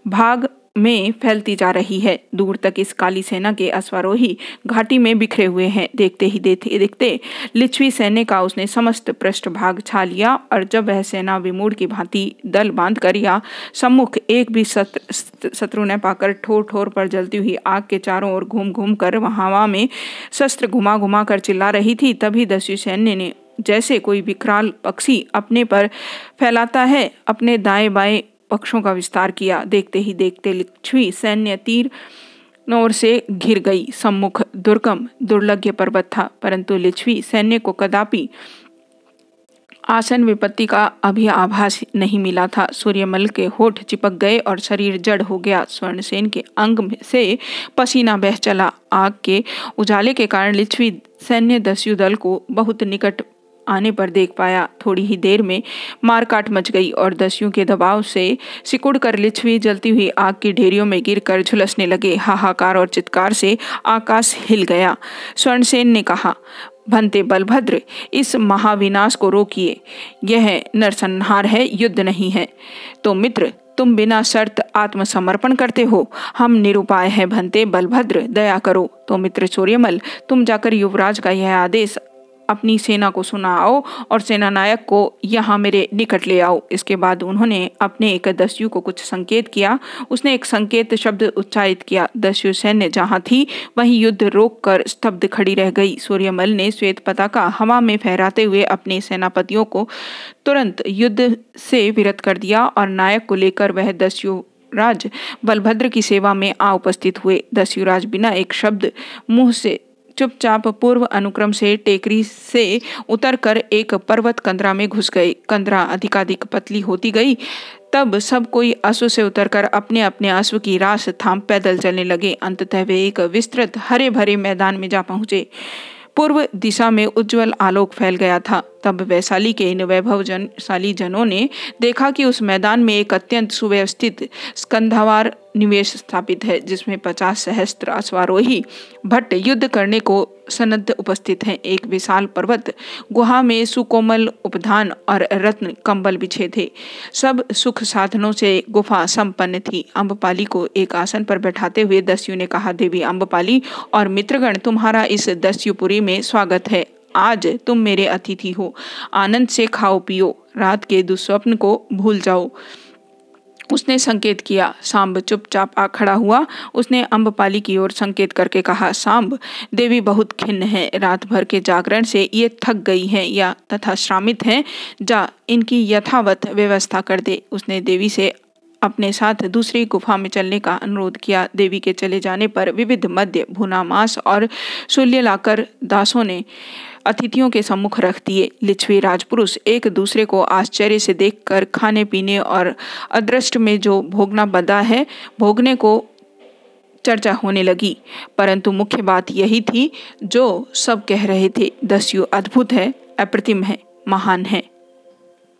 भाग में फैलती जा रही है। दूर तक इस काली सेना के अश्वारोही घाटी में बिखरे हुए हैं। देखते ही देखते देखते लिच्छवी सैन्य का उसने समस्त पृष्ठ भाग छा लिया। और जब वह सेना विमूढ़ की भांति दल बांधकर या सम्मुख एक भी शत्रु न पाकर ठोर ठोर पर जलती हुई आग के चारों ओर घूम घूम कर हवा में शस्त्र घुमा घुमा कर चिल्ला रही थी, तभी दस्यु सैन्य ने जैसे कोई विकराल पक्षी अपने पर फैलाता है अपने दाएं बाएं पक्षों का विस्तार किया। देखते ही देखते लिच्छवी सैन्य तीर नोर से घिर गई। सम्मुख दुर्गम दुर्लभ्य पर्वत था, परंतु लिच्छवी सैन्य को कदापि आसन विपत्ति का अभी आभास नहीं मिला था। सूर्यमल के होठ चिपक गए और शरीर जड़ हो गया। स्वर्णसेन के अंग से पसीना बह चला। आग के उजाले के कारण लिच्छवी सैन्य दस्यु दल को बहुत निकट आने पर देख पाया। थोड़ी ही देर में मारकाट मच गई और दस्युओं के दबाव से सिकुड़कर लिच्छवी जलती हुई आग की ढेरियों में गिरकर झुलसने लगे। हाहाकार और चित्कार से आकाश हिल गया। स्वर्णसेन ने कहा, भंते बलभद्र, इस महाविनाश को रोकिए। यह नरसंहार है, युद्ध नहीं है। तो मित्र तुम बिना शर्त आत्मसमर्पण करते हो। हम निरुपाय हैं। भंते बलभद्र, दया करो। तो मित्र सूर्यमल, तुम जाकर युवराज का यह आदेश अपनी सेना को सुनाओ और सेनानायक को यहाँ मेरे निकट ले आओ। इसके बाद उन्होंने अपने एक दस्यु को कुछ संकेत किया। उसने एक संकेत शब्द उच्चारित किया। दस्यु सैन्य जहाँ थी वहीं युद्ध रोककर स्तब्ध खड़ी रह गई। सूर्यमल ने श्वेत पताका हवा में फहराते हुए अपने सेनापतियों को तुरंत युद्ध से विरत कर दिया और नायक को लेकर वह दस्यु राज बलभद्र की सेवा में आ उपस्थित हुए। दस्युराज बिना एक शब्द मुँह से चुपचाप पूर्व अनुक्रम से टेकरी से उतरकर एक पर्वत कंदरा में घुस गई। कंदरा अधिकाधिक पतली होती गई। तब सब कोई अश्व से उतरकर अपने अपने अश्व की रास थाम पैदल चलने लगे। अंततः वे एक विस्तृत हरे भरे मैदान में जा पहुंचे। पूर्व दिशा में उज्जवल आलोक फैल गया था। तब वैशाली के इन वैभवशाली जनों ने देखा कि उस मैदान में एक अत्यंत सुव्यवस्थित स्कंधावार निवेश स्थापित है, जिसमें पचास सहस्त्र अश्वारोही भट्ट युद्ध करने को सन्नद्ध उपस्थित हैं। एक विशाल पर्वत गुहा में सुकोमल उपधान और रत्न कंबल बिछे थे। सब सुख साधनों से गुफा संपन्न थी। अंबपाली को एक आसन पर बैठाते हुए दस्यु ने कहा, देवी अंबपाली और मित्रगण, तुम्हारा इस दस्युपुरी में स्वागत है। आज तुम मेरे अतिथि हो। आनंद से खाओ पियो, रात के दुस्वप्न को भूल जाओ। उसने संकेत किया। सांब चुपचाप आ खड़ा हुआ। उसने अंबपाली की ओर संकेत करके कहा, सांब देवी बहुत खिन्न है। रात भर के जागरण से ये थक गई हैं या तथा श्रामित हैं। जा इनकी यथावत व्यवस्था कर दे। उसने देवी से अपने साथ दूसरी गुफा में चलने का अनुरोध किया। देवी के चले जाने पर विविध मध्य, भुना मांस और शूल्य लाकर दासों ने अतिथियों के सम्मुख रख दिए। लिच्छवी राजपुरुष एक दूसरे को आश्चर्य से देखकर खाने पीने और अदृष्ट में जो भोगना बदा है भोगने को चर्चा होने लगी, परंतु मुख्य बात यही थी जो सब कह रहे थे, दस्यु अद्भुत है, अप्रतिम है, महान है।